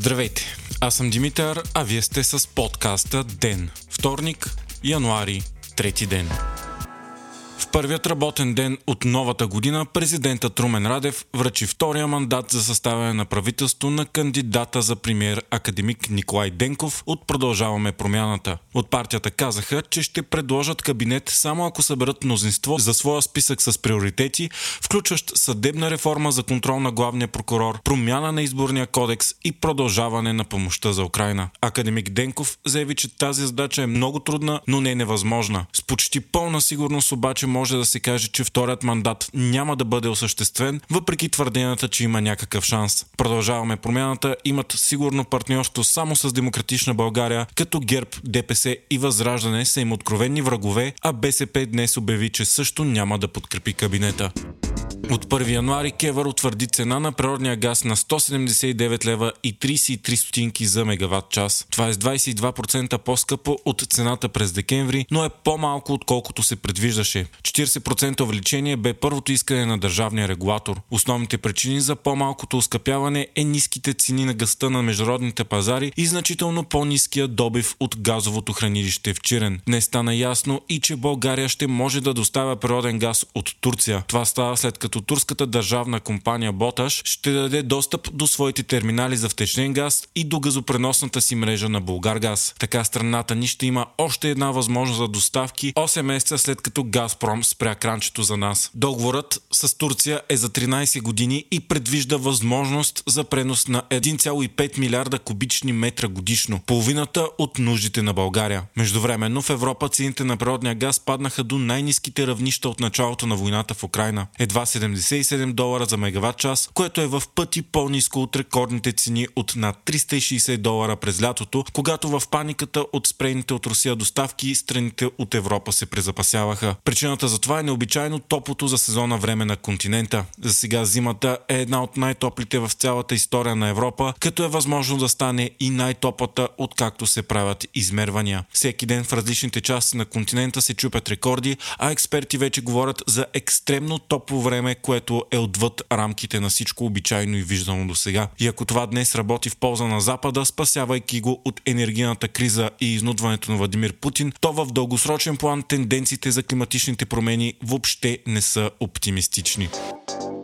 Здравейте, аз съм Димитър, а вие сте с подкаста ДЕН. Вторник, януари, трети ден. В първият работен ден от новата година президентът Румен Радев връчи втория мандат за съставяне на правителство на кандидата за премиер академик Николай Денков от Продължаваме промяната. От партията казаха, че ще предложат кабинет само ако съберат мнозинство за своя списък с приоритети, включващ съдебна реформа за контрол на главния прокурор, промяна на изборния кодекс и продължаване на помощта за Украйна. Академик Денков заяви, че тази задача е много трудна, но не е невъзможна. С почти пълна сигурност обаче може да се каже, че вторият мандат няма да бъде осъществен, въпреки твърденията, че има някакъв шанс. Продължаваме промяната, имат сигурно партньорство само с Демократична България, като ГЕРБ, ДПС и Възраждане са им откровени врагове, а БСП днес обяви, че също няма да подкрепи кабинета. От 1 януари КЕВР утвърди цена на природния газ на 179 лева и 33 стотинки за мегаватт час. Това е с 22% по-скъпо от цената през декември, но е по-малко отколкото се предвиждаше. 40% увеличение бе първото искане на държавния регулатор. Основните причини за по-малкото оскъпяване е ниските цени на газта на международните пазари и значително по-ниския добив от газовото хранилище в Чирен. Днес стана ясно и че България ще може да доставя природен газ от Турция. Това става след като турската държавна компания Боташ ще даде достъп до своите терминали за втечнен газ и до газопреносната си мрежа на Булгаргаз. Така страната ни ще има още една възможност за доставки 8 месеца след като Газпром спря кранчето за нас. Договорът с Турция е за 13 години и предвижда възможност за пренос на 1,5 милиарда кубични метра годишно, половината от нуждите на България. Междувременно в Европа цените на природния газ паднаха до най-ниските равнища от началото на войната в Украйна. Едва $77 за мегаватт час, което е в пъти по-ниско от рекордните цени от над $360 през лятото, когато в паниката от спрените от Русия доставки страните от Европа се презапасяваха. Причината за това е необичайно топлото за сезона време на континента. За сега зимата е една от най-топлите в цялата история на Европа, като е възможно да стане и най-топлата, откакто се правят измервания. Всеки ден в различните части на континента се чупят рекорди, а експерти вече говорят за екстремно топло време, което е отвъд рамките на всичко обичайно и виждано до сега. И ако това днес работи в полза на Запада, спасявайки го от енергийната криза и изнудването на Владимир Путин, то в дългосрочен план тенденциите за климатичните промени въобще не са оптимистични.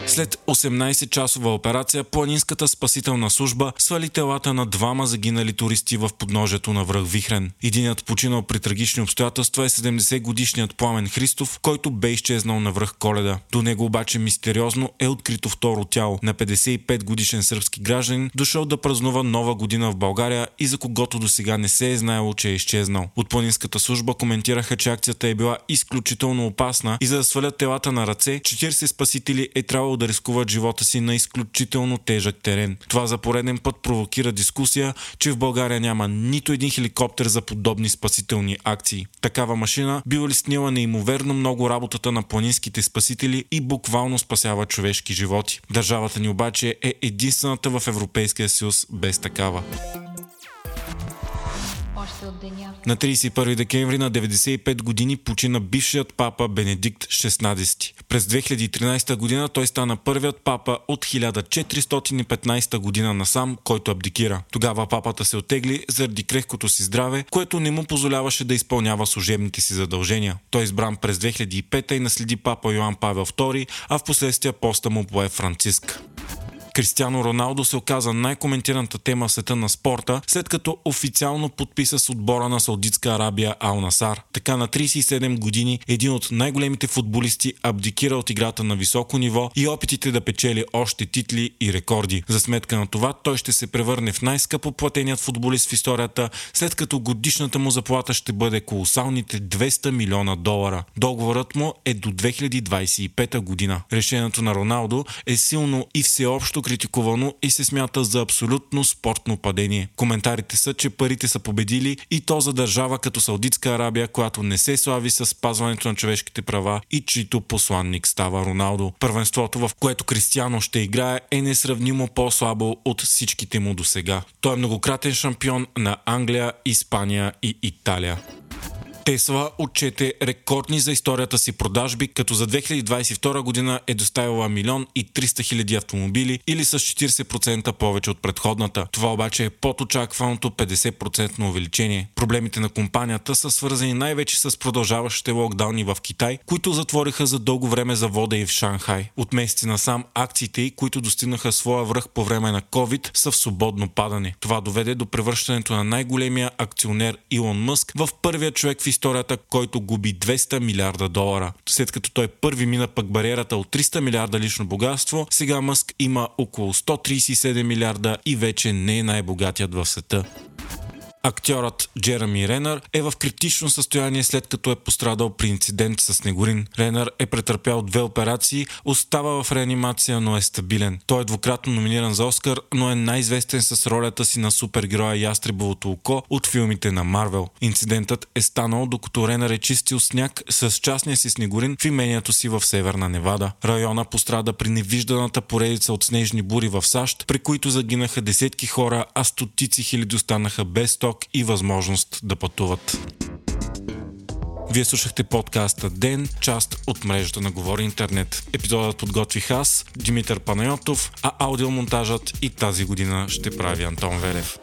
След 18-часова операция планинската спасителна служба свали телата на двама загинали туристи в подножието на връх Вихрен. Единият починал при трагични обстоятелства е 70-годишният Пламен Христов, който бе изчезнал на връх Коледа. До него обаче мистериозно е открито второ тяло на 55-годишен сръбски гражданин, дошъл да празнува нова година в България и за когото до сега не се е знаело, че е изчезнал. От планинската служба коментираха, че акцията е била изключително опасна и за да свалят телата на ръце, 40 спасители е трябвало да рискуват живота си на изключително тежък терен. Това за пореден път провокира дискусия, че в България няма нито един хеликоптер за подобни спасителни акции. Такава машина би улеснила неимоверно много работата на планинските спасители и буквално спасява човешки животи. Държавата ни обаче е единствената в Европейския съюз без такава. На 31 декември на 95 години почина бившият папа Бенедикт 16. През 2013 година той стана първият папа от 1415 година насам, който абдикира. Тогава папата се оттегли заради крехкото си здраве, което не му позволяваше да изпълнява служебните си задължения. Той избран през 2005 и наследи папа Йоан Павел II, а в последствие поста му пое Франциск. Кристиано Роналдо се оказа най-коментираната тема в света на спорта, след като официално подписа с отбора на Саудитска Арабия Ал Насар. Така на 37 години един от най-големите футболисти абдикира от играта на високо ниво и опитите да печели още титли и рекорди. За сметка на това той ще се превърне в най-скъпо платеният футболист в историята, след като годишната му заплата ще бъде колосалните $200 милиона. Договорът му е до 2025 година. Решението на Роналдо е силно и всеобщо критикувано и се смята за абсолютно спортно падение. Коментарите са, че парите са победили и то за държава като Саудитска Арабия, която не се слави с спазването на човешките права и чийто посланник става Роналдо. Първенството, в което Кристиано ще играе, е несравнимо по-слабо от всичките му досега. Той е многократен шампион на Англия, Испания и Италия. Тесла отчете рекордни за историята си продажби, като за 2022 година е доставила 1 300 000 автомобили или с 40% повече от предходната. Това обаче е под очакваното 50% увеличение. Проблемите на компанията са свързани най-вече с продължаващите локдауни в Китай, които затвориха за дълго време завода и в Шанхай. От месеци насам акциите й, които достигнаха своя връх по време на COVID, са в свободно падане. Това доведе до превръщането на най-големия акционер Илон Мъск в първия човек в историята, който губи $200 милиарда. След като той първи мина пък бариерата от 300 милиарда лично богатство, сега Мъск има около 137 милиарда и вече не е най-богатият в света. Актьорът Джереми Ренър е в критично състояние, след като е пострадал при инцидент с снегорин. Ренър е претърпял 2 операции, остава в реанимация, но е стабилен. Той е двукратно номиниран за Оскар, но е най-известен с ролята си на супергероя Ястребовото око от филмите на Марвел. Инцидентът е станал докато Ренър е чистил сняг с частния си снегорин в имението си в Северна Невада. Района пострада при невижданата поредица от снежни бури в САЩ, при които загинаха десетки хора, а стотици хиляди останаха без ток и възможност да пътуват. Вие слушахте подкаста Ден, част от мрежата на Говори Интернет. Епизодът подготвих аз, Димитър Панайотов, а аудиомонтажът и тази година ще прави Антон Велев.